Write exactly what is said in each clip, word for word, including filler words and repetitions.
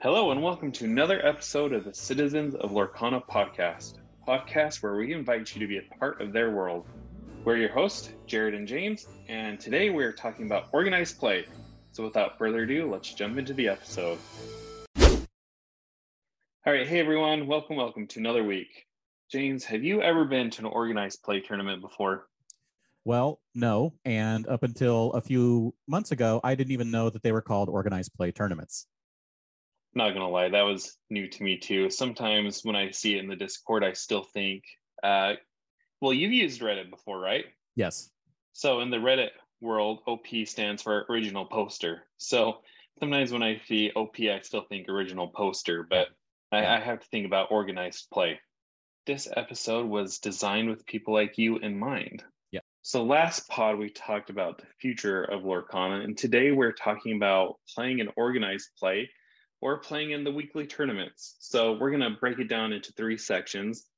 Hello and welcome to another episode of the Citizens of Lorcana podcast, a podcast where we invite you to be a part of their world. We're your hosts, Jared and James, and today we're talking about organized play. So without further ado, let's jump into the episode. All right, hey everyone, welcome, welcome to another week. James, have you ever been to an organized play tournament before? Well, no, and up until a few months ago, I didn't even know that they were called organized play tournaments. Not gonna lie, that was new to me too. Sometimes when I see it in the Discord, I still think, uh, well, you've used Reddit before, right? Yes. So in the Reddit world, O P stands for original poster. So sometimes when I see O P, I still think original poster, but I, I have to think about organized play. This episode was designed with people like you in mind. Yeah. So last pod, we talked about the future of Lorcana, and today we're talking about playing an organized play or playing in the weekly tournaments. So we're going to break it down into three sections.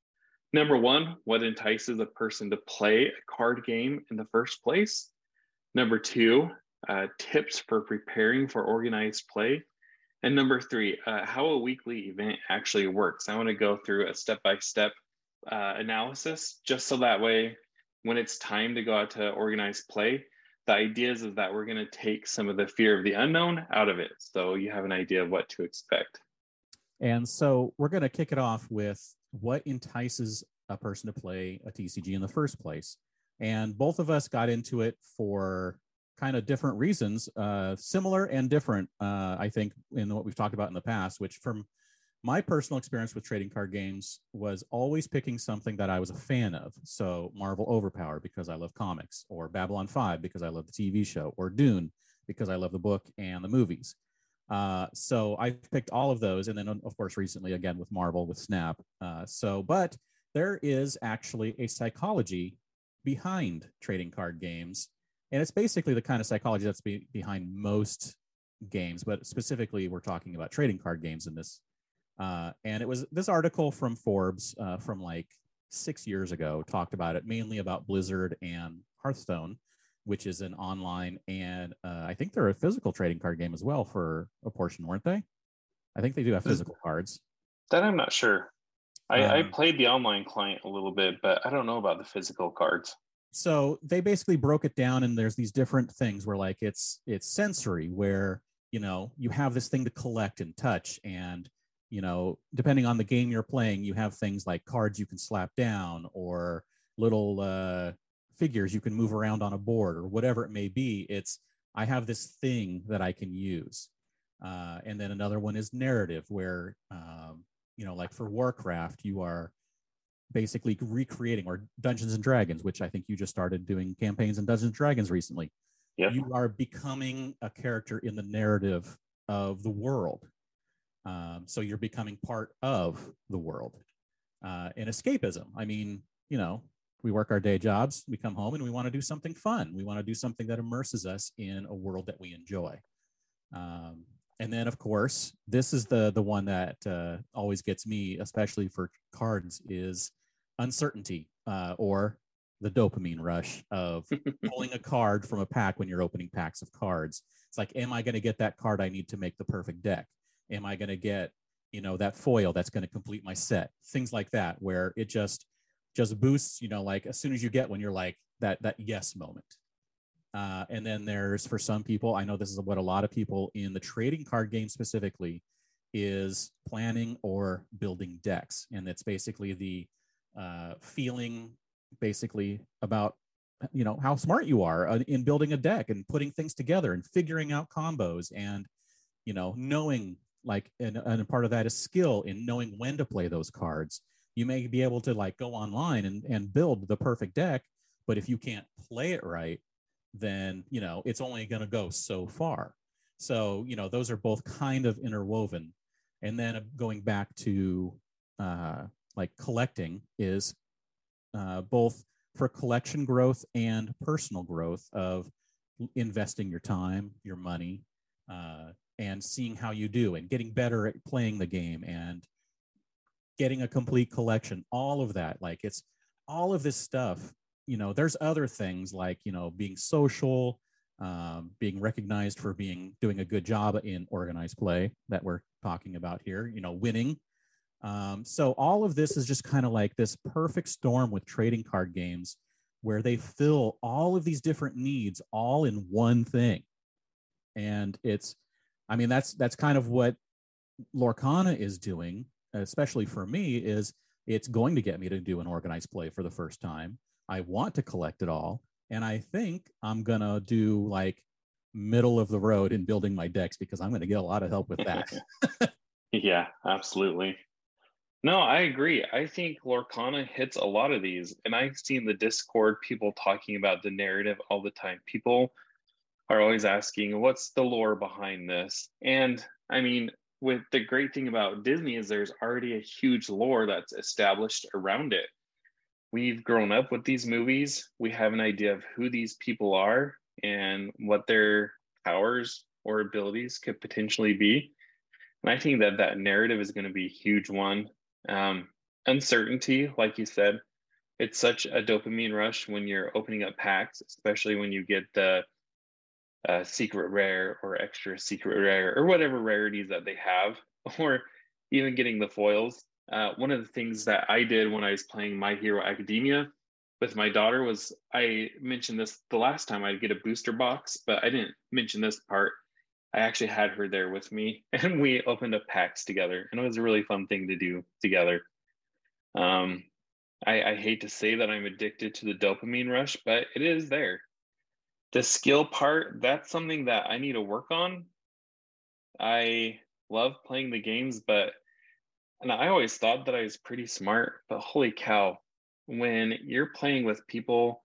Number one, what entices a person to play a card game in the first place? Number two, uh, tips for preparing for organized play. And number three, uh, how a weekly event actually works. I want to go through a step-by-step uh, analysis, just so that way, when it's time to go out to organized play, the idea is that we're going to take some of the fear of the unknown out of it, so you have an idea of what to expect. And so we're going to kick it off with what entices a person to play a T C G in the first place. And both of us got into it for kind of different reasons, uh, similar and different, uh, I think, in what we've talked about in the past, which from my personal experience with trading card games was always picking something that I was a fan of. So Marvel Overpower, because I love comics, or Babylon five, because I love the T V show, or Dune, because I love the book and the movies. Uh, so I picked all of those. And then, of course, recently, again, with Marvel, with Snap. Uh, so, but there is actually a psychology behind trading card games. And it's basically the kind of psychology that's be- behind most games. But specifically, we're talking about trading card games in this. Uh, and it was this article from Forbes uh, from like six years ago talked about it, mainly about Blizzard and Hearthstone, which is an online and uh, I think they're a physical trading card game as well for a portion, weren't they? I think they do have physical cards. That I'm not sure. I, um, I played the online client a little bit, but I don't know about the physical cards. So they basically broke it down, and there's these different things where like it's it's sensory, where, you know, you have this thing to collect and touch, and you know, depending on the game you're playing, you have things like cards you can slap down, or little uh, figures you can move around on a board, or whatever it may be. It's, I have this thing that I can use. Uh, and then another one is narrative, where, um, you know, like for Warcraft, you are basically recreating, or Dungeons and Dragons, which I think you just started doing campaigns in Dungeons and Dragons recently. Yep. You are becoming a character in the narrative of the world. Um, so you're becoming part of the world, uh, and escapism. I mean, you know, we work our day jobs, we come home and we want to do something fun. We want to do something that immerses us in a world that we enjoy. Um, and then, of course, this is the, the one that uh, always gets me, especially for cards, is uncertainty, uh, or the dopamine rush of pulling a card from a pack when you're opening packs of cards. It's like, am I going to get that card I need to make the perfect deck? Am I going to get, you know, that foil that's going to complete my set? Things like that, where it just just boosts, you know, like as soon as you get one, you're like that that yes moment. Uh, and then there's, for some people, I know this is what a lot of people in the trading card game specifically is, planning or building decks. And it's basically the uh, feeling basically about, you know, how smart you are in building a deck and putting things together and figuring out combos, and, you know, knowing like, and, and a part of that is skill in knowing when to play those cards. You may be able to like go online and, and build the perfect deck, but if you can't play it right, then, you know, it's only going to go so far. So, you know, those are both kind of interwoven. And then going back to uh, like collecting is uh, both for collection growth and personal growth of investing your time, your money, uh, and seeing how you do and getting better at playing the game and getting a complete collection, all of that. Like it's all of this stuff, you know, there's other things like, you know, being social, um, being recognized for being doing a good job in organized play that we're talking about here, you know, winning. Um, so all of this is just kind of like this perfect storm with trading card games where they fill all of these different needs all in one thing. And it's, I mean, that's, that's kind of what Lorcana is doing, especially for me, is it's going to get me to do an organized play for the first time. I want to collect it all. And I think I'm going to do like middle of the road in building my decks because I'm going to get a lot of help with that. Yeah, absolutely. No, I agree. I think Lorcana hits a lot of these. And I've seen the Discord people talking about the narrative all the time. People are always asking, what's the lore behind this? And I mean, with the great thing about Disney is there's already a huge lore that's established around it. We've grown up with these movies. We have an idea of who these people are and what their powers or abilities could potentially be. And I think that that narrative is going to be a huge one. Um, uncertainty, like you said, it's such a dopamine rush when you're opening up packs, especially when you get the uh, secret rare or extra secret rare or whatever rarities that they have, or even getting the foils. Uh, one of the things that I did when I was playing My Hero Academia with my daughter was, I mentioned this the last time, I'd get a booster box, but I didn't mention this part. I actually had her there with me and we opened up packs together, and it was a really fun thing to do together. Um, I, I hate to say that I'm addicted to the dopamine rush, but it is there. The skill part, that's something that I need to work on. I love playing the games, but, and I always thought that I was pretty smart, but holy cow, when you're playing with people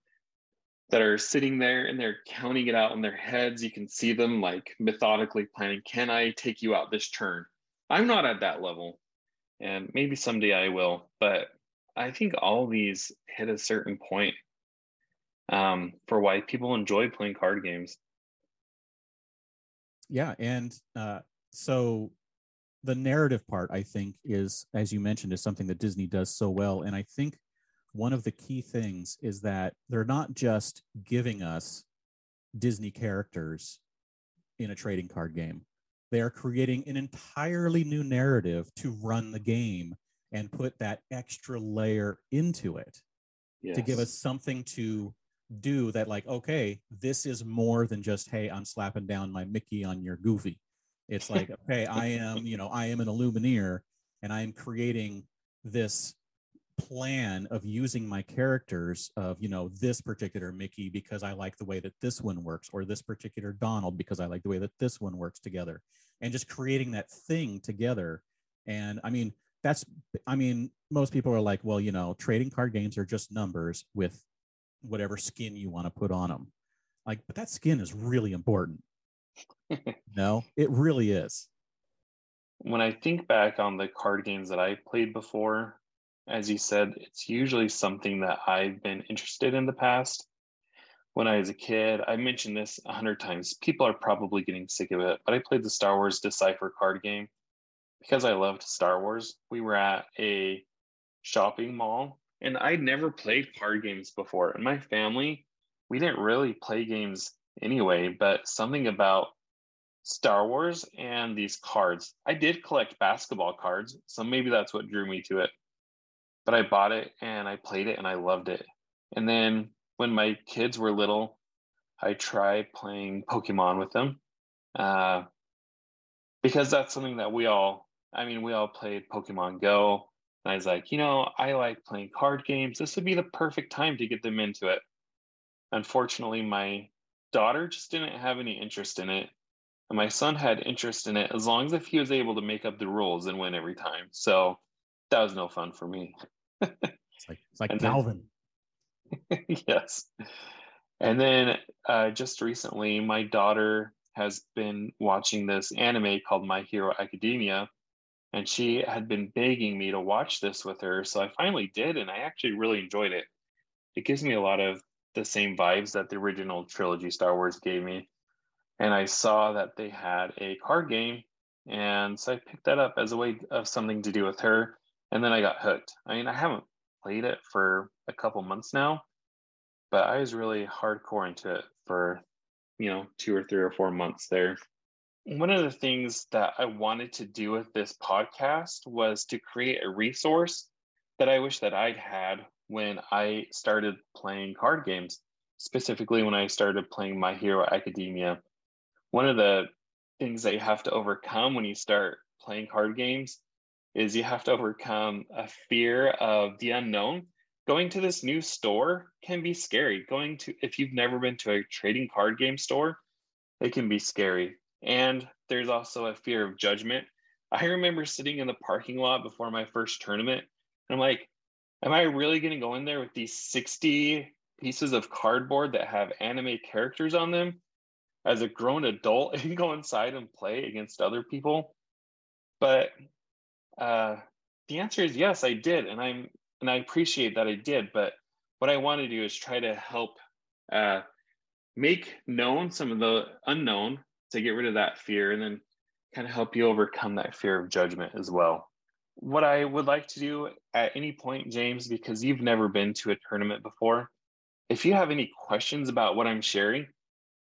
that are sitting there and they're counting it out in their heads. You can see them like methodically planning, can I take you out this turn? I'm not at that level. And maybe someday I will, but I think all these hit a certain point um, for why people enjoy playing card games. Yeah, and uh, so the narrative part, I think, is, as you mentioned, is something that Disney does so well. And I think one of the key things is that they're not just giving us Disney characters in a trading card game. They are creating an entirely new narrative to run the game and put that extra layer into it. Yes. To give us something to do that, like, okay, this is more than just, hey, I'm slapping down my Mickey on your Goofy. It's like, okay, I am, you know, I am an Illumineer and I'm creating this plan of using my characters of, you know, this particular Mickey because I like the way that this one works, or this particular Donald because I like the way that this one works together, and just creating that thing together. And I mean, that's, I mean, most people are like, well, you know, trading card games are just numbers with whatever skin you want to put on them. Like, but that skin is really important. No, it really is. When I think back on the card games that I played before, as you said, it's usually something that I've been interested in the past. When I was a kid, I mentioned this a hundred times. People are probably getting sick of it, but I played the Star Wars Decipher card game because I loved Star Wars. We were at a shopping mall, and I'd never played card games before. In my family, we didn't really play games anyway, but something about Star Wars and these cards. I did collect basketball cards, so maybe that's what drew me to it. But I bought it and I played it and I loved it. And then when my kids were little, I tried playing Pokemon with them uh, because that's something that we all, I mean, we all played Pokemon Go. And I was like, you know, I like playing card games. This would be the perfect time to get them into it. Unfortunately, my daughter just didn't have any interest in it. And my son had interest in it as long as if he was able to make up the rules and win every time. So that was no fun for me. It's like, it's like Calvin. Then, yes. And then uh, just recently, my daughter has been watching this anime called My Hero Academia, and she had been begging me to watch this with her. So I finally did, and I actually really enjoyed it. It gives me a lot of the same vibes that the original trilogy Star Wars gave me. And I saw that they had a card game, and so I picked that up as a way of something to do with her. And then I got hooked. I mean, I haven't played it for a couple months now, but I was really hardcore into it for, you know, two or three or four months there. One of the things that I wanted to do with this podcast was to create a resource that I wish that I'd had when I started playing card games, specifically when I started playing My Hero Academia. One of the things that you have to overcome when you start playing card games is you have to overcome a fear of the unknown. Going to this new store can be scary. Going to, if you've never been to a trading card game store, it can be scary. And there's also a fear of judgment. I remember sitting in the parking lot before my first tournament, and I'm like, am I really going to go in there with these sixty pieces of cardboard that have anime characters on them as a grown adult and go inside and play against other people? But uh, the answer is yes, I did. And I'm And I appreciate that I did, but what I want to do is try to help uh, make known some of the unknown to get rid of that fear, and then kind of help you overcome that fear of judgment as well. What I would like to do at any point, James, because you've never been to a tournament before, if you have any questions about what I'm sharing,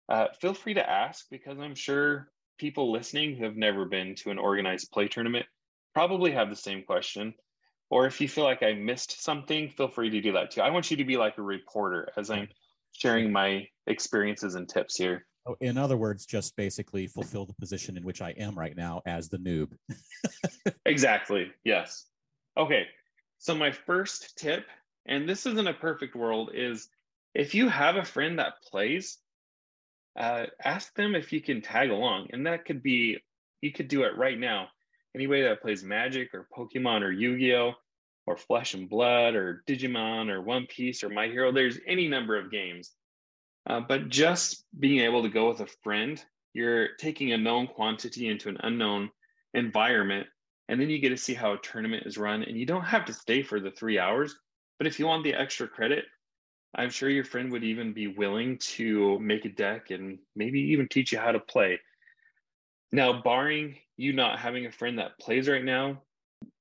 uh, feel free to ask, because I'm sure people listening who have never been to an organized play tournament probably have the same question. Or if you feel like I missed something, feel free to do that too. I want you to be like a reporter as I'm sharing my experiences and tips here. In other words, just basically fulfill the position in which I am right now as the noob. Exactly. Yes. Okay. So my first tip, and this isn't a perfect world, is if you have a friend that plays, uh, ask them if you can tag along. And that could be, you could do it right now. Anybody that plays Magic or Pokemon or Yu-Gi-Oh or Flesh and Blood or Digimon or One Piece or My Hero, there's any number of games. Uh, but just being able to go with a friend, you're taking a known quantity into an unknown environment, and then you get to see how a tournament is run, and you don't have to stay for the three hours. But if you want the extra credit, I'm sure your friend would even be willing to make a deck and maybe even teach you how to play. Now, barring you not having a friend that plays right now,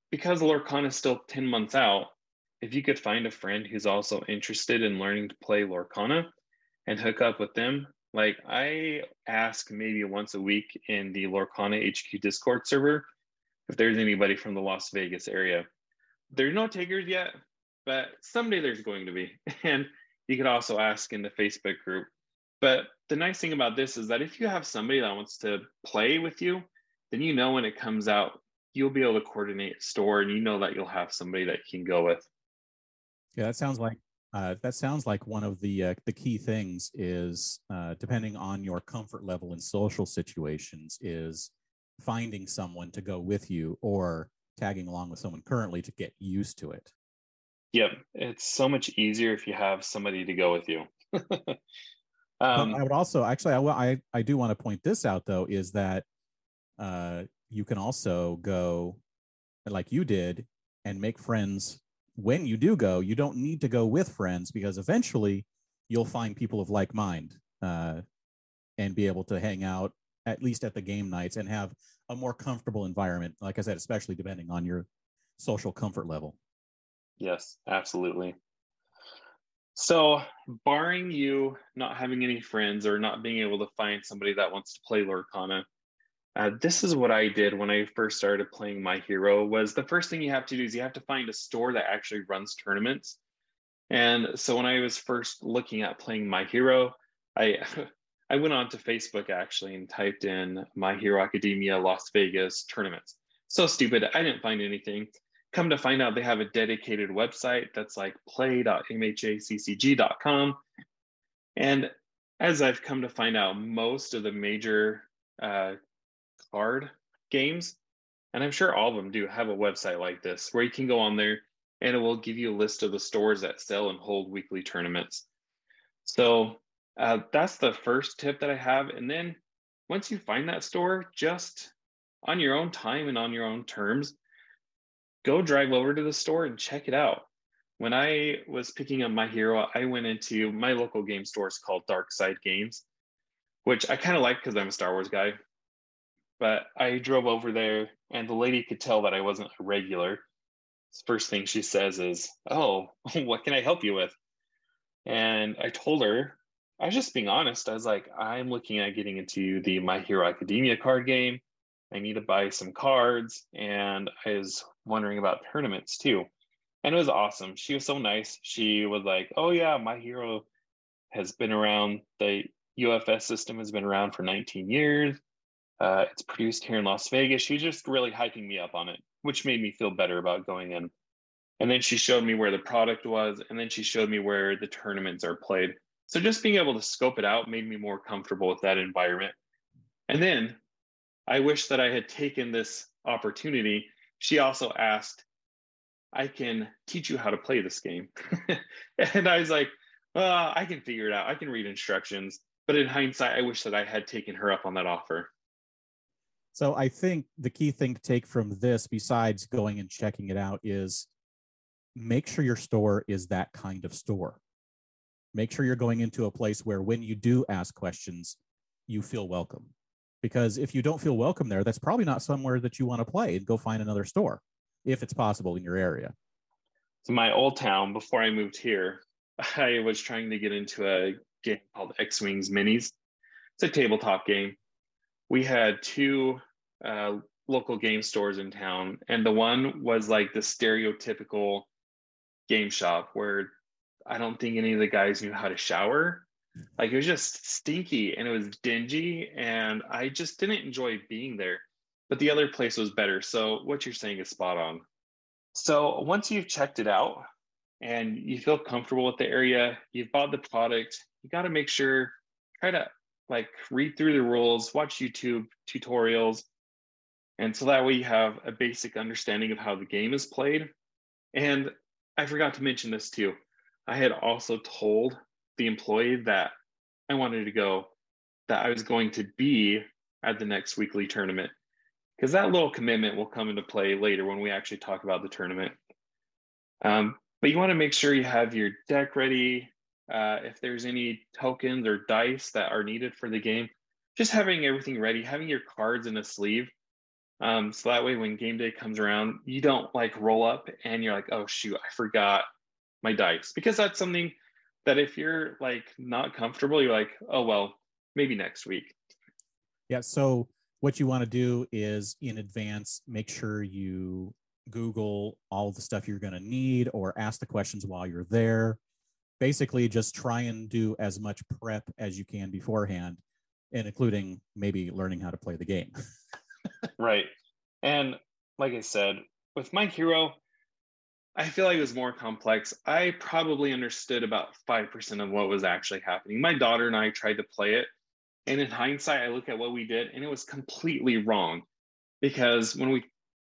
because Lorcana is still ten months out, if you could find a friend who's also interested in learning to play Lorcana and hook up with them, like I ask maybe once a week in the Lorcana H Q Discord server if there's anybody from the Las Vegas area. There's no takers yet, but someday there's going to be. And you could also ask in the Facebook group. But the nice thing about this is that if you have somebody that wants to play with you, then you know when it comes out, you'll be able to coordinate a store, and you know that you'll have somebody that you can go with. Yeah, that sounds like uh, that sounds like one of the uh, the key things is, uh, depending on your comfort level in social situations, is finding someone to go with you or tagging along with someone currently to get used to it. Yep, it's so much easier if you have somebody to go with you. Um, I would also actually, I, I, I do want to point this out, though, is that uh, you can also go like you did and make friends when you do go. You don't need to go with friends, because eventually you'll find people of like mind uh, and be able to hang out at least at the game nights and have a more comfortable environment. Like I said, especially depending on your social comfort level. Yes, absolutely. So barring you not having any friends or not being able to find somebody that wants to play Lorcana, uh, this is what I did when I first started playing My Hero. Was the first thing you have to do is you have to find a store that actually runs tournaments. And so when I was first looking at playing My Hero, I I went on to Facebook actually and typed in My Hero Academia Las Vegas tournaments. So stupid, I didn't find anything. Come to find out, they have a dedicated website that's like play dot m h a c c g dot com. And as I've come to find out, most of the major uh, card games, and I'm sure all of them do, have a website like this where you can go on there and it will give you a list of the stores that sell and hold weekly tournaments. So uh, that's the first tip that I have. And then once you find that store, just on your own time and on your own terms, go drive over to the store and check it out. When I was picking up My Hero, I went into my local game stores called Dark Side Games, which I kind of like because I'm a Star Wars guy. But I drove over there and the lady could tell that I wasn't a regular. First thing she says is, "Oh, what can I help you with?" And I told her, I was just being honest. I was like, "I'm looking at getting into the My Hero Academia card game. I need to buy some cards. And I was wondering about tournaments too." And it was awesome. She was so nice. She was like, "Oh yeah, My Hero has been around. The U F S system has been around for nineteen years. Uh, it's produced here in Las Vegas." She was just really hyping me up on it, which made me feel better about going in. And then she showed me where the product was. And then she showed me where the tournaments are played. So just being able to scope it out made me more comfortable with that environment. And then I wish that I had taken this opportunity. She also asked, "I can teach you how to play this game." And I was like, "Well, I can figure it out. I can read instructions." But in hindsight, I wish that I had taken her up on that offer. So I think the key thing to take from this, besides going and checking it out, is make sure your store is that kind of store. Make sure you're going into a place where when you do ask questions, you feel welcome. Because if you don't feel welcome there, that's probably not somewhere that you want to play, and go find another store if it's possible in your area. So my old town, before I moved here, I was trying to get into a game called X-Wings Minis. It's a tabletop game. We had two uh, local game stores in town, and the one was like the stereotypical game shop where I don't think any of the guys knew how to shower. Like, it was just stinky and it was dingy, and I just didn't enjoy being there. But the other place was better. So what you're saying is spot on. So once you've checked it out and you feel comfortable with the area, you've bought the product, you got to make sure, try to like read through the rules, watch YouTube tutorials. And so that way you have a basic understanding of how the game is played. And I forgot to mention this too. I had also told the employee that I wanted to go, that I was going to be at the next weekly tournament, because that little commitment will come into play later when we actually talk about the tournament. Um, but you want to make sure you have your deck ready. Uh, if there's any tokens or dice that are needed for the game, just having everything ready, having your cards in a sleeve. Um, so that way when game day comes around, you don't like roll up and you're like, "Oh shoot, I forgot my dice," because that's something that if you're like not comfortable, you're like, "Oh, well, maybe next week." Yeah. So what you want to do is in advance, make sure you Google all the stuff you're going to need, or ask the questions while you're there. Basically just try and do as much prep as you can beforehand, and including maybe learning how to play the game. Right. And like I said, with My Hero, I feel like it was more complex. I probably understood about five percent of what was actually happening. My daughter and I tried to play it. And in hindsight, I look at what we did and it was completely wrong, because when we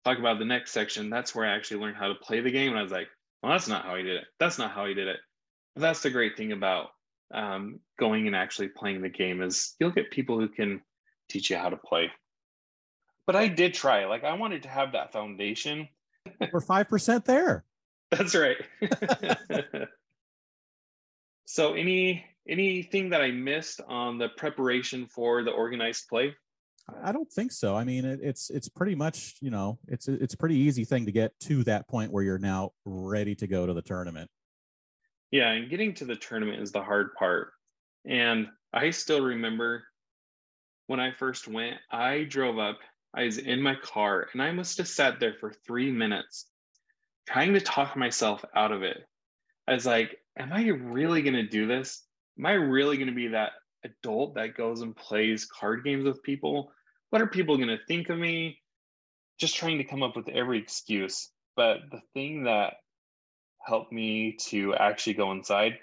talk about the next section, that's where I actually learned how to play the game. And I was like, "Well, that's not how I did it. That's not how I did it." But that's the great thing about um, going and actually playing the game, is you'll get people who can teach you how to play. But I did try. Like, I wanted to have that foundation. We're five percent there. That's right. So any anything that I missed on the preparation for the organized play? I don't think so. I mean, it, it's it's pretty much, you know, it's it's a pretty easy thing to get to that point where you're now ready to go to the tournament. Yeah, and getting to the tournament is the hard part. And I still remember when I first went, I drove up, I was in my car, and I must have sat there for three minutes trying to talk myself out of it. I was like, "Am I really going to do this? Am I really going to be that adult that goes and plays card games with people? What are people going to think of me?" Just trying to come up with every excuse. But the thing that helped me to actually go inside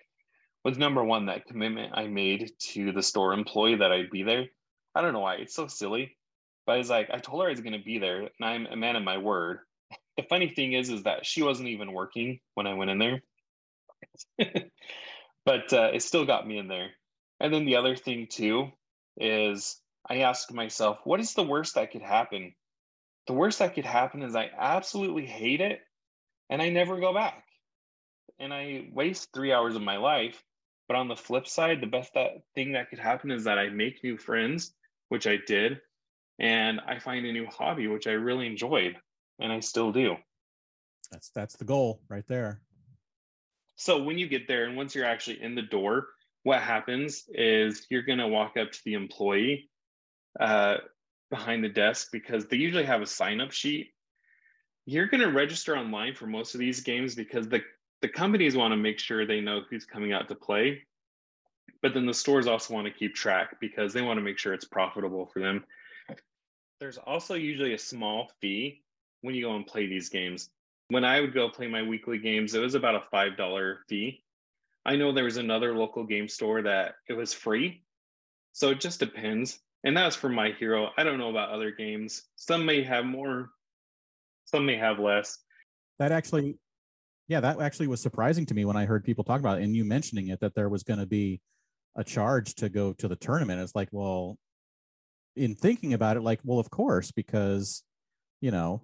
was, number one, that commitment I made to the store employee that I'd be there. I don't know why. It's so silly. But I was like, I told her I was going to be there, and I'm a man of my word. The funny thing is, is that she wasn't even working when I went in there. But uh, it still got me in there. And then the other thing too is I asked myself, what is the worst that could happen? The worst that could happen is I absolutely hate it and I never go back. And I waste three hours of my life. But on the flip side, the best that thing that could happen is that I make new friends, which I did. And I find a new hobby, which I really enjoyed. And I still do. That's that's the goal right there. So when you get there and once you're actually in the door, what happens is you're going to walk up to the employee uh, behind the desk because they usually have a sign-up sheet. You're going to register online for most of these games because the, the companies want to make sure they know who's coming out to play. But then the stores also want to keep track because they want to make sure it's profitable for them. There's also usually a small fee when you go and play these games. When I would go play my weekly games, it was about a five dollar fee. I know there was another local game store that it was free. So it just depends. And that's for My Hero. I don't know about other games. Some may have more, some may have less. That actually, yeah, that actually was surprising to me when I heard people talk about it and you mentioning it, that there was going to be a charge to go to the tournament. It's like, well, in thinking about it, like, well, of course, because, you know,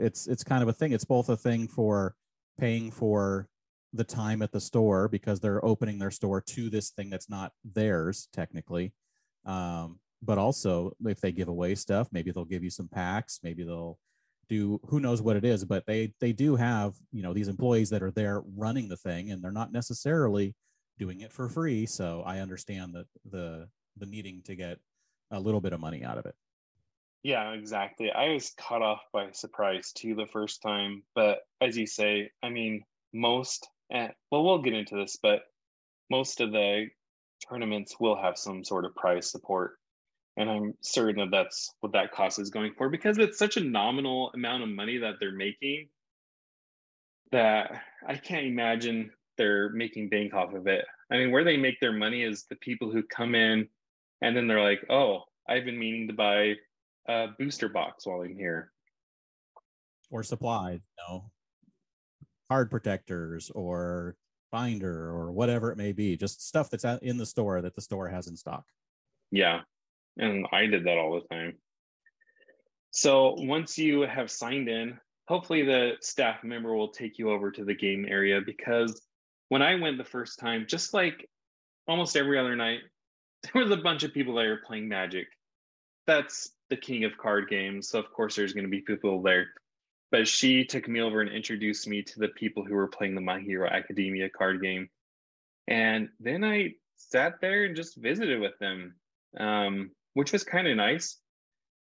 it's it's kind of a thing. It's both a thing for paying for the time at the store because they're opening their store to this thing that's not theirs technically. Um, but also if they give away stuff, maybe they'll give you some packs, maybe they'll do, who knows what it is, but they, they do have, you know, these employees that are there running the thing and they're not necessarily doing it for free. So I understand that the, the needing to get a little bit of money out of it. Yeah, exactly. I was caught off by surprise too the first time, but as you say, I mean, most And, well, we'll get into this, but most of the tournaments will have some sort of prize support. And I'm certain that that's what that cost is going for, because it's such a nominal amount of money that they're making that I can't imagine they're making bank off of it. I mean, where they make their money is the people who come in and then they're like, oh, I've been meaning to buy a booster box while I'm here. Or supplies, you know. Card protectors or binder or whatever it may be, just stuff that's in the store that the store has in stock. Yeah, and I did that all the time. So once you have signed in, hopefully the staff member will take you over to the game area, because when I went the first time, just like almost every other night, there was a bunch of people that were playing Magic. That's the king of card games, so of course there's going to be people there. But she took me over and introduced me to the people who were playing the My Hero Academia card game. And then I sat there and just visited with them, um, which was kind of nice.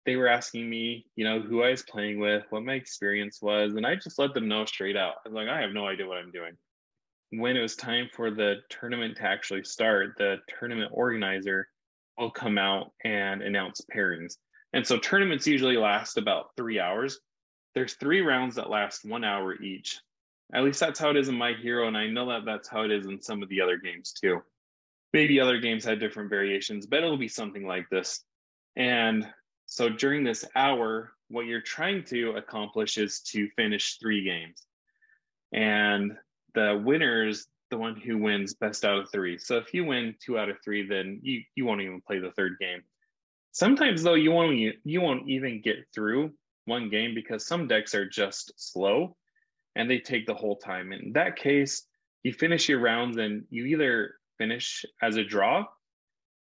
They were asking me, you know, who I was playing with, what my experience was. And I just let them know straight out. I was like, I have no idea what I'm doing. When it was time for the tournament to actually start, the tournament organizer will come out and announce pairings. And so tournaments usually last about three hours. There's three rounds that last one hour each. At least that's how it is in My Hero, and I know that that's how it is in some of the other games too. Maybe other games have different variations, but it'll be something like this. And so during this hour, what you're trying to accomplish is to finish three games. And the winner is the one who wins best out of three. So if you win two out of three, then you, you won't even play the third game. Sometimes, though, you won't, you won't even get through one game, because some decks are just slow and they take the whole time. In that case, you finish your rounds and you either finish as a draw,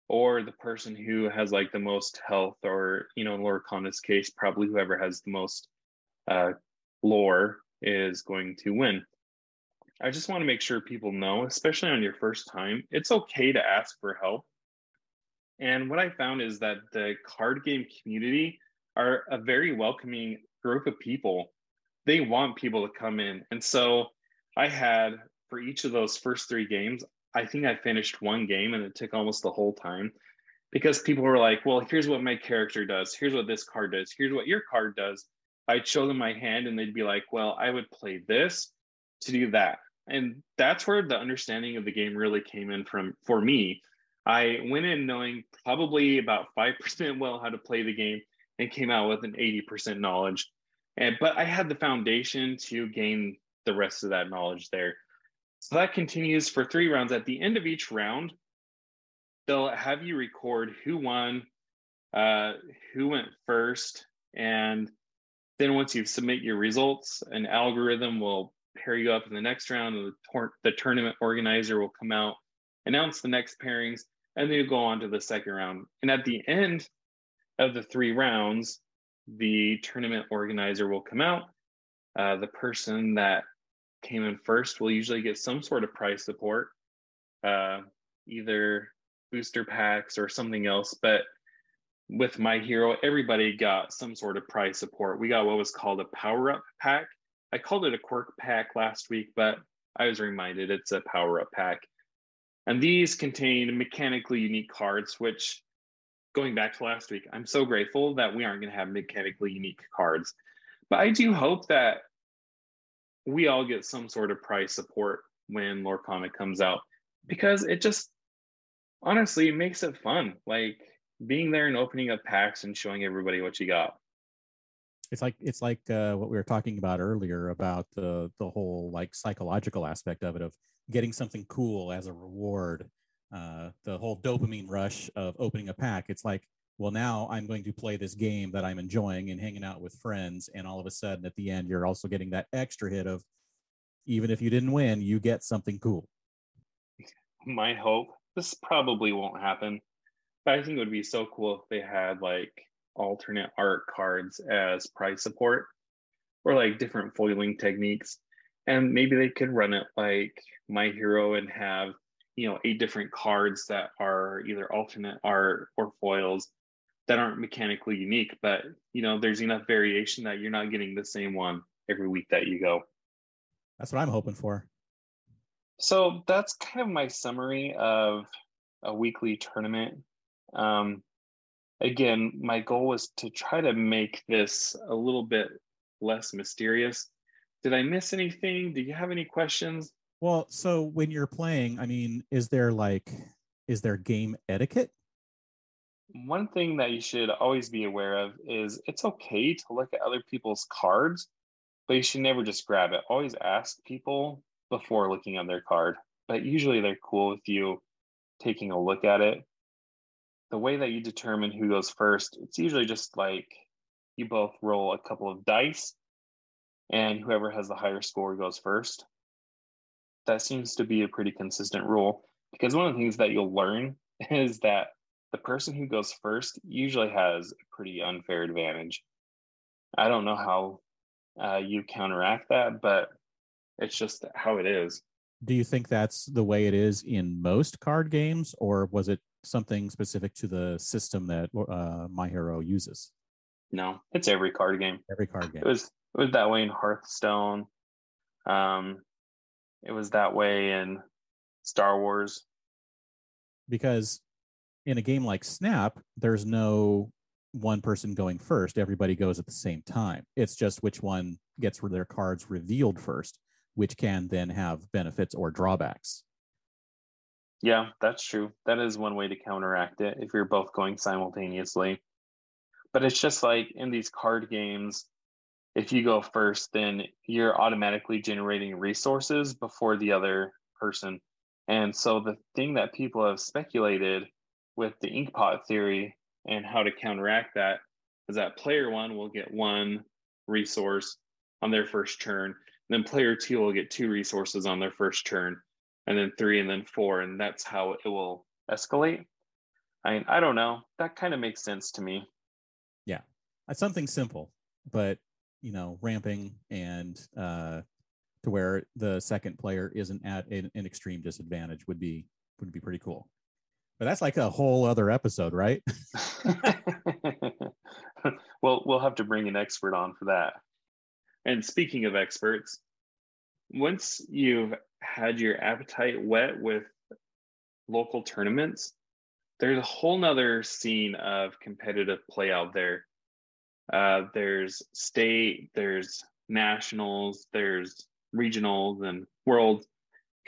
or the person who has like the most health, or, you know, in Lorcana's case, probably whoever has the most uh, lore is going to win. I just want to make sure people know, especially on your first time, it's okay to ask for help. And what I found is that the card game community are a very welcoming group of people. They want people to come in. And so I had, for each of those first three games, I think I finished one game and it took almost the whole time, because people were like, well, here's what my character does. Here's what this card does. Here's what your card does. I'd show them my hand and they'd be like, well, I would play this to do that. And that's where the understanding of the game really came in from for me. I went in knowing probably about five percent well how to play the game, and came out with an eighty percent knowledge. And, but I had the foundation to gain the rest of that knowledge there. So that continues for three rounds. At the end of each round, they'll have you record who won, uh, who went first. And then once you submit your results, an algorithm will pair you up in the next round. The, tor- the tournament organizer will come out, announce the next pairings, and then you go on to the second round. And at the end of the three rounds, the tournament organizer will come out. Uh, the person that came in first will usually get some sort of prize support, uh, either booster packs or something else. But with My Hero, everybody got some sort of prize support. We got what was called a power-up pack. I called it a quirk pack last week, but I was reminded it's a power-up pack. And these contain mechanically unique cards, which, going back to last week, I'm so grateful that we aren't going to have mechanically unique cards. But I do hope that we all get some sort of prize support when Lorcana comes out, because it just, honestly, it makes it fun. Like, being there and opening up packs and showing everybody what you got. It's like it's like uh, what we were talking about earlier about the the whole like psychological aspect of it, of getting something cool as a reward. Uh, the whole dopamine rush of opening a pack. It's like, well, now I'm going to play this game that I'm enjoying and hanging out with friends. And all of a sudden at the end, you're also getting that extra hit of, even if you didn't win, you get something cool. My hope, this probably won't happen, but I think it would be so cool if they had like alternate art cards as prize support, or like different foiling techniques. And maybe they could run it like My Hero and have, you know, eight different cards that are either alternate art or foils that aren't mechanically unique, but, you know, there's enough variation that you're not getting the same one every week that you go. That's what I'm hoping for. So that's kind of my summary of a weekly tournament. Um, again, my goal was to try to make this a little bit less mysterious. Did I miss anything? Do you have any questions? Well, so when you're playing, I mean, is there like, is there game etiquette? One thing that you should always be aware of is it's okay to look at other people's cards, but you should never just grab it. Always ask people before looking at their card, but usually they're cool with you taking a look at it. The way that you determine who goes first, it's usually just like you both roll a couple of dice, and whoever has the higher score goes first. That seems to be a pretty consistent rule, because one of the things that you'll learn is that the person who goes first usually has a pretty unfair advantage. I don't know how uh, you counteract that, but it's just how it is. Do you think that's the way it is in most card games, or was it something specific to the system that uh, My Hero uses? No, it's every card game. Every card game. It was, it was that way in Hearthstone. Um, it was that way in Star Wars. Because in a game like Snap, there's no one person going first. Everybody goes at the same time. It's just which one gets their cards revealed first, which can then have benefits or drawbacks. Yeah, that's true. That is one way to counteract it if you're both going simultaneously. But it's just like in these card games, if you go first, then you're automatically generating resources before the other person. And so the thing that people have speculated with the inkpot theory and how to counteract that is that player one will get one resource on their first turn. Then player two will get two resources on their first turn, and then three, and then four, and that's how it will escalate. I mean, I don't know. That kind of makes sense to me. Yeah. It's something simple, but, you know, ramping and uh, to where the second player isn't at an, an extreme disadvantage would be would be pretty cool. But that's like a whole other episode, right? Well, we'll have to bring an expert on for that. And speaking of experts, once you've had your appetite wet with local tournaments, there's a whole nother scene of competitive play out there. Uh, there's state, there's nationals, there's regionals and world.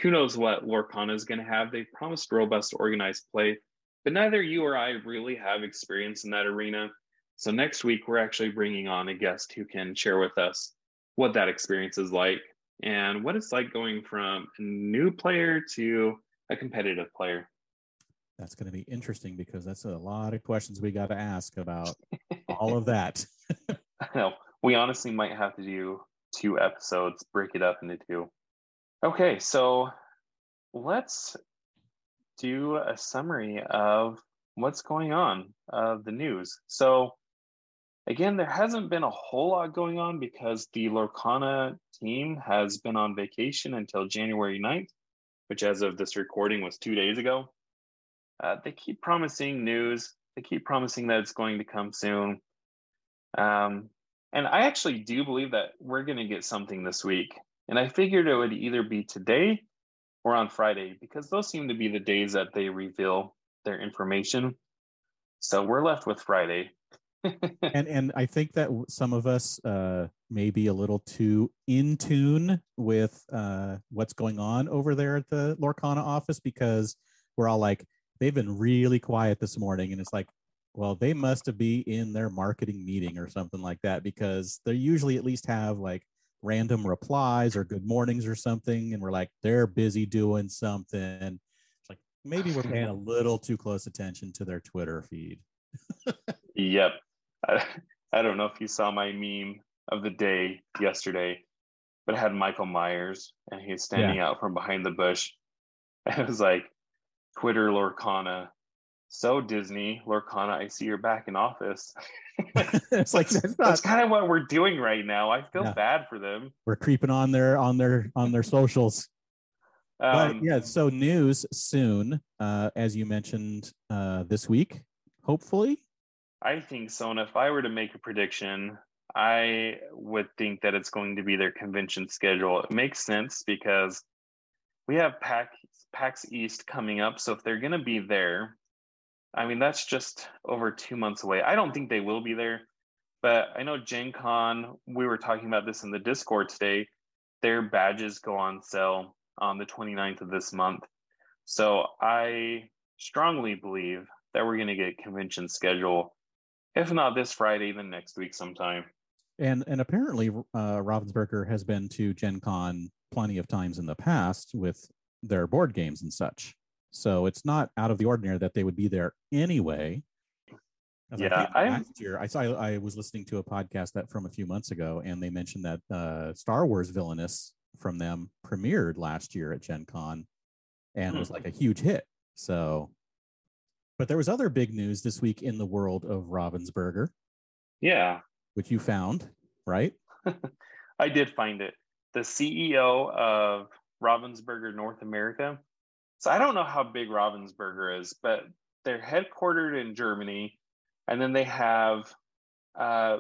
Who knows what Lorcana is going to have? They promised robust organized play, but neither you or I really have experience in that arena. So next week, we're actually bringing on a guest who can share with us what that experience is like, and what it's like going from a new player to a competitive player. That's going to be interesting because that's a lot of questions we got to ask about all of that. I know. We honestly might have to do two episodes, break it up into two. Okay, so let's do a summary of what's going on, of the news. So again, there hasn't been a whole lot going on because the Lorcana team has been on vacation until January ninth, which as of this recording was two days ago. Uh, they keep promising news. They keep promising that it's going to come soon. Um, and I actually do believe that we're going to get something this week. And I figured it would either be today or on Friday, because those seem to be the days that they reveal their information. So we're left with Friday. and and I think that some of us uh, may be a little too in tune with uh, what's going on over there at the Lorcana office, because we're all like, they've been really quiet this morning. And it's like, well, they must be in their marketing meeting or something like that, because they usually at least have like random replies or good mornings or something. And we're like, they're busy doing something. It's like, maybe we're paying a little too close attention to their Twitter feed. Yep. I, I don't know if you saw my meme of the day yesterday, but it had Michael Myers and he's standing yeah. out from behind the bush. And it was like, Twitter Lorcana. So Disney, Lorcana, I see you're back in office. It's like that's, that's kind of what we're doing right now. I feel yeah. bad for them. We're creeping on their on their on their socials. Um, but yeah, so news soon, uh, as you mentioned uh, this week, hopefully. I think so. And if I were to make a prediction, I would think that it's going to be their convention schedule. It makes sense because we have PAX, PAX East coming up. So if they're going to be there, I mean, that's just over two months away. I don't think they will be there. But I know Gen Con, we were talking about this in the Discord today. Their badges go on sale on the twenty-ninth of this month. So I strongly believe that we're going to get a convention schedule, if not this Friday, then next week sometime. And and apparently uh, Ravensburger has been to Gen Con plenty of times in the past with their board games and such. So it's not out of the ordinary that they would be there anyway. As yeah, I I... last year I saw I was listening to a podcast that from a few months ago, and they mentioned that uh, Star Wars Villainous from them premiered last year at Gen Con and mm-hmm. was like a huge hit. So, but there was other big news this week in the world of Ravensburger. Yeah, which you found, right? I did find it. The C E O of Ravensburger North America. So I don't know how big Ravensburger is, but they're headquartered in Germany, and then they have uh,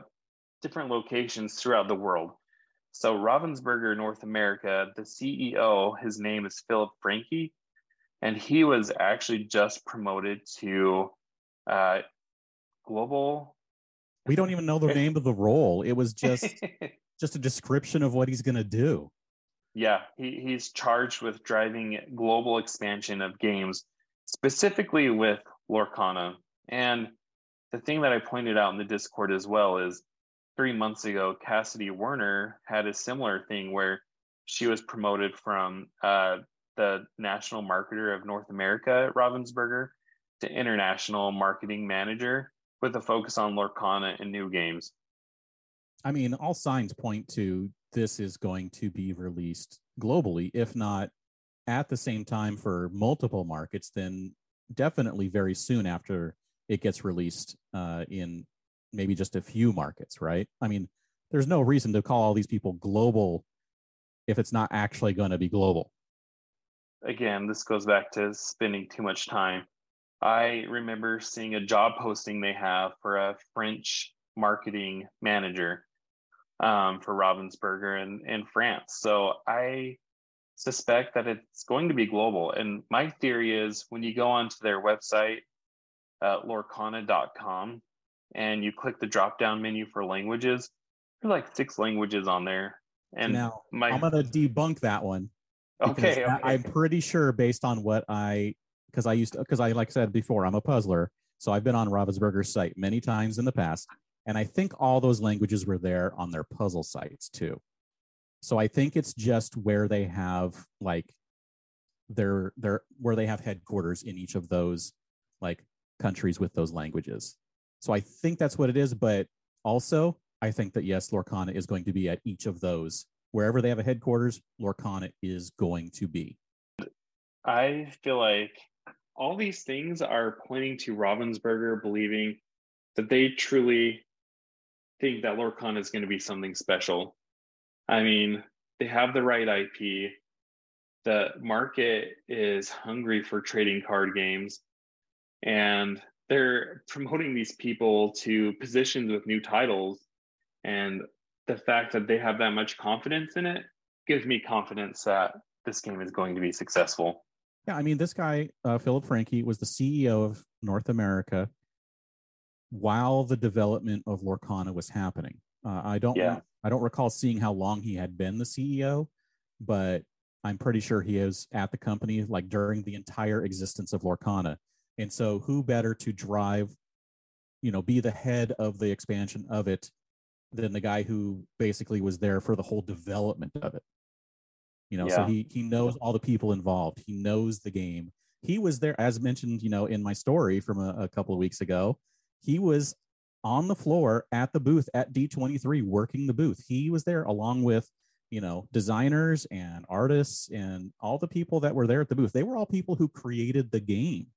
different locations throughout the world. So Ravensburger North America, the C E O, his name is Philip Franke, and he was actually just promoted to uh, global. We don't even know the name of the role. It was just. Just a description of what he's going to do. Yeah, he, he's charged with driving global expansion of games, specifically with Lorcana. And the thing that I pointed out in the Discord as well is three months ago, Cassidy Werner had a similar thing where she was promoted from uh, the national marketer of North America at Ravensburger to international marketing manager with a focus on Lorcana and new games. I mean, all signs point to this is going to be released globally, if not at the same time for multiple markets, then definitely very soon after it gets released uh, in maybe just a few markets, right? I mean, there's no reason to call all these people global if it's not actually going to be global. Again, this goes back to spending too much time. I remember seeing a job posting they have for a French marketing manager. Um, for Ravensburger in, in France. So I suspect that it's going to be global. And my theory is when you go onto their website, uh, lorcana dot com, and you click the drop-down menu for languages, there are like six languages on there. And now, my... I'm going to debunk that one. Okay, okay. I'm pretty sure based on what I, because I used to, because I, like I said before, I'm a puzzler. So I've been on Ravensburger's site many times in the past. And I think all those languages were there on their puzzle sites too. So I think it's just where they have like their their where they have headquarters in each of those like countries with those languages. So I think that's what it is. But also, I think that, yes, Lorcana is going to be at each of those. Wherever they have a headquarters, Lorcana is going to be. I feel like all these things are pointing to Ravensburger believing that they truly think that Lorcana is going to be something special. I mean, they have the right I P. The market is hungry for trading card games, and they're promoting these people to positions with new titles. And the fact that they have that much confidence in it gives me confidence that this game is going to be successful. Yeah, I mean, this guy, uh, Philip Franke, was the C E O of North America while the development of Lorcana was happening. Uh, I don't yeah. I don't recall seeing how long he had been the C E O, but I'm pretty sure he is at the company like during the entire existence of Lorcana. And so who better to drive, you know, be the head of the expansion of it than the guy who basically was there for the whole development of it. You know, yeah. so he he knows all the people involved. He knows the game. He was there, as mentioned, you know, in my story from a, a couple of weeks ago. He was on the floor at the booth at D twenty-three, working the booth. He was there along with, you know, designers and artists and all the people that were there at the booth. They were all people who created the game.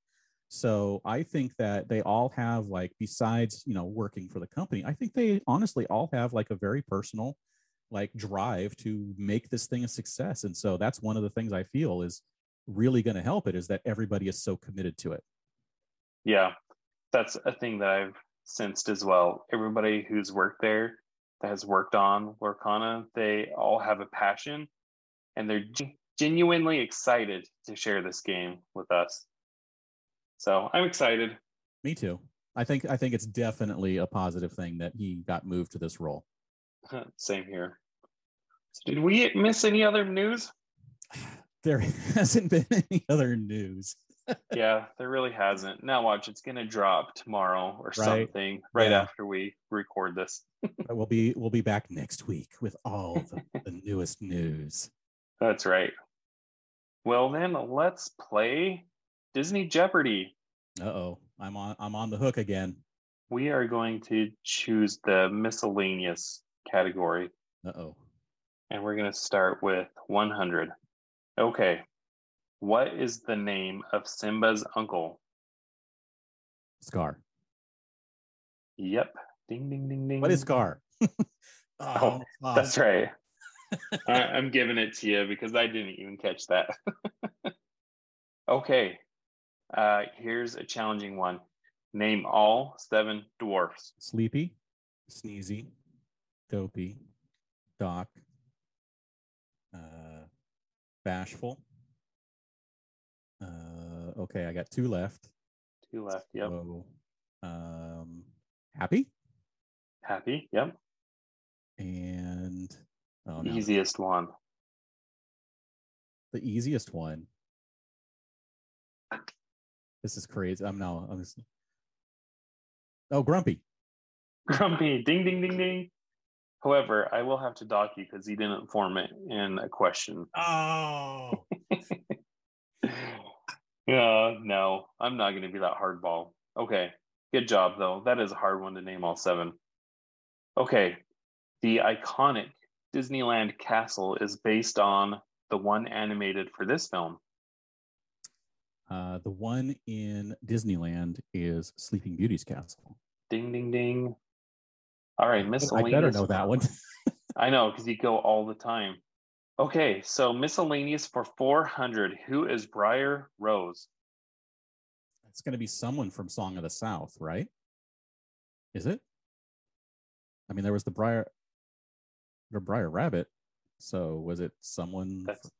So I think that they all have, like, besides, you know, working for the company, I think they honestly all have like a very personal, like, drive to make this thing a success. And so that's one of the things I feel is really going to help it, is that everybody is so committed to it. Yeah, that's a thing that I've sensed as well. Everybody who's worked there, that has worked on Lorcana, they all have a passion, and they're g- genuinely excited to share this game with us. So I'm excited. Me too. I think I think it's definitely a positive thing that he got moved to this role. Same here. Did we miss any other news? There hasn't been any other news. Yeah, there really hasn't. Now watch, it's going to drop tomorrow or right. something right yeah. after we record this. we'll be we'll be back next week with all the, the newest news. That's right. Well, then let's play Disney Jeopardy. Uh-oh, I'm on I'm on the hook again. We are going to choose the miscellaneous category. Uh-oh. And we're going to start with one hundred. Okay. What is the name of Simba's uncle? Scar. Yep. Ding, ding, ding, ding. What is Scar? oh, oh, that's right. I, I'm giving it to you because I didn't even catch that. Okay. Uh, here's a challenging one. Name all seven dwarfs. Sleepy, Sneezy, Dopey, Doc, uh, Bashful. Uh, okay, I got two left. Two left, yep. So, um, happy? Happy, yep. And... Oh, no. Easiest one. The easiest one. This is crazy. I'm no, I'm just... Oh, Grumpy. Grumpy. Ding, ding, ding, ding. However, I will have to dock you because he didn't form it in a question. Oh! Uh, no, I'm not going to be that hardball. Okay, good job, though. That is a hard one to name all seven. Okay, the iconic Disneyland castle is based on the one animated for this film. Uh, the one in Disneyland is Sleeping Beauty's castle. Ding, ding, ding. All right, miscellaneous. I better know that one. I know, because you go all the time. Okay, so miscellaneous for four hundred. Who is Briar Rose? It's going to be someone from Song of the South, right? Is it? I mean, there was the Briar, the Briar Rabbit. So was it someone? That's, from...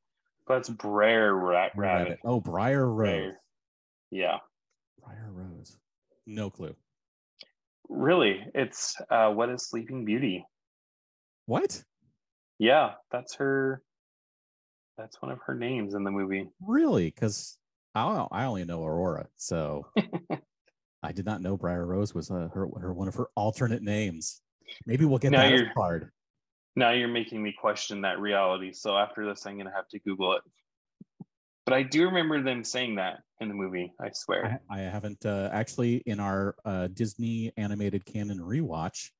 that's Briar Ra- Rabbit. Rabbit. Oh, Briar Rose. Briar. Yeah. Briar Rose. No clue. Really? It's uh, what is Sleeping Beauty? What? Yeah, that's her. That's one of her names in the movie. Really? Because I I only know Aurora, so I did not know Briar Rose was uh, her, her one of her alternate names. Maybe we'll get now that as a card. Now you're making me question that reality. So after this, I'm going to have to Google it. But I do remember them saying that in the movie, I swear. I, I haven't uh, actually in our uh, Disney animated canon rewatch.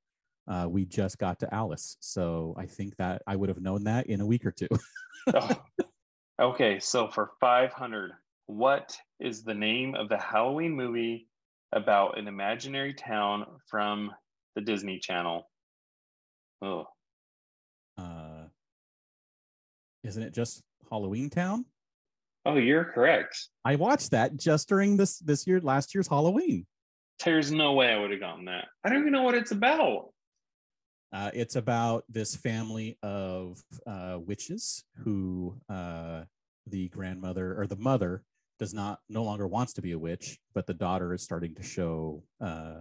Uh, we just got to Alice, so I think that I would have known that in a week or two. Oh. Okay, so for five hundred, what is the name of the Halloween movie about an imaginary town from the Disney Channel? Oh, uh, isn't it just Halloween Town? Oh, you're correct. I watched that just during this this year, last year's Halloween. There's no way I would have gotten that. I don't even know what it's about. Uh, it's about this family of uh, witches who uh, the grandmother or the mother does not no longer wants to be a witch, but the daughter is starting to show uh,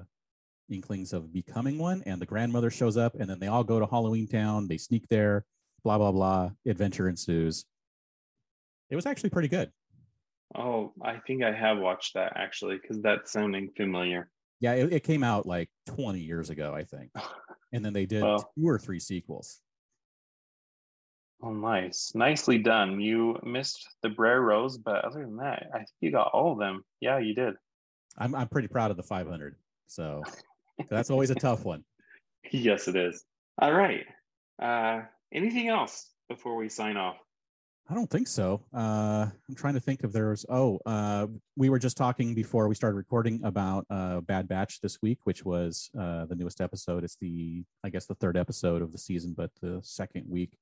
inklings of becoming one. And the grandmother shows up, and then they all go to Halloween Town. They sneak there, blah, blah, blah. Adventure ensues. It was actually pretty good. Oh, I think I have watched that, actually, because that's sounding familiar. Yeah, it, it came out like twenty years ago, I think. And then they did well, two or three sequels. Oh, nice. Nicely done. You missed the Briar Rose, but other than that, I think you got all of them. Yeah, you did. I'm I'm pretty proud of the five hundred. So that's always a tough one. Yes, it is. All right. Uh, anything else before we sign off? I don't think so. Uh, I'm trying to think if there's, oh, uh, we were just talking before we started recording about uh, Bad Batch this week, which was uh, the newest episode. It's the, I guess, the third episode of the season, but the second week.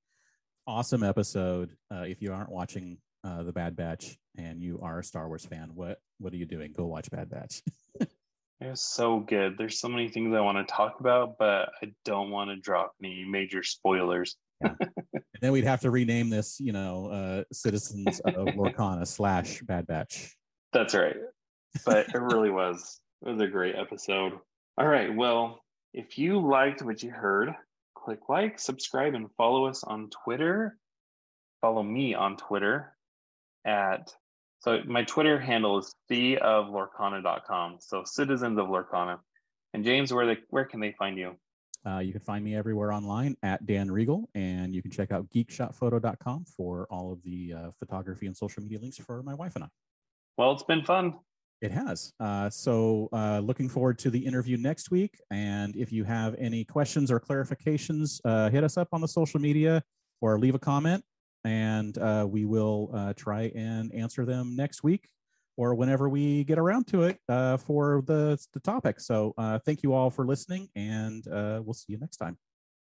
Awesome episode. Uh, if you aren't watching uh, the Bad Batch and you are a Star Wars fan, what what are you doing? Go watch Bad Batch. It was so good. There's so many things I want to talk about, but I don't want to drop any major spoilers. Yeah. And then we'd have to rename this, you know, uh, Citizens of Lorcana slash Bad Batch. That's right. But it really was. It was a great episode. All right. Well, if you liked what you heard, click like, subscribe, and follow us on Twitter. Follow me on Twitter at, so my Twitter handle is c of lorcana dot com. So Citizens of Lorcana. And James, where, they, where can they find you? Uh, you can find me everywhere online at Dan Regal, and you can check out geek shot photo dot com for all of the uh, photography and social media links for my wife and I. Well, it's been fun. It has. Uh, so uh, looking forward to the interview next week. And if you have any questions or clarifications, uh, hit us up on the social media or leave a comment, and uh, we will uh, try and answer them next week or whenever we get around to it uh, for the, the topic. So uh, thank you all for listening, and uh, we'll see you next time.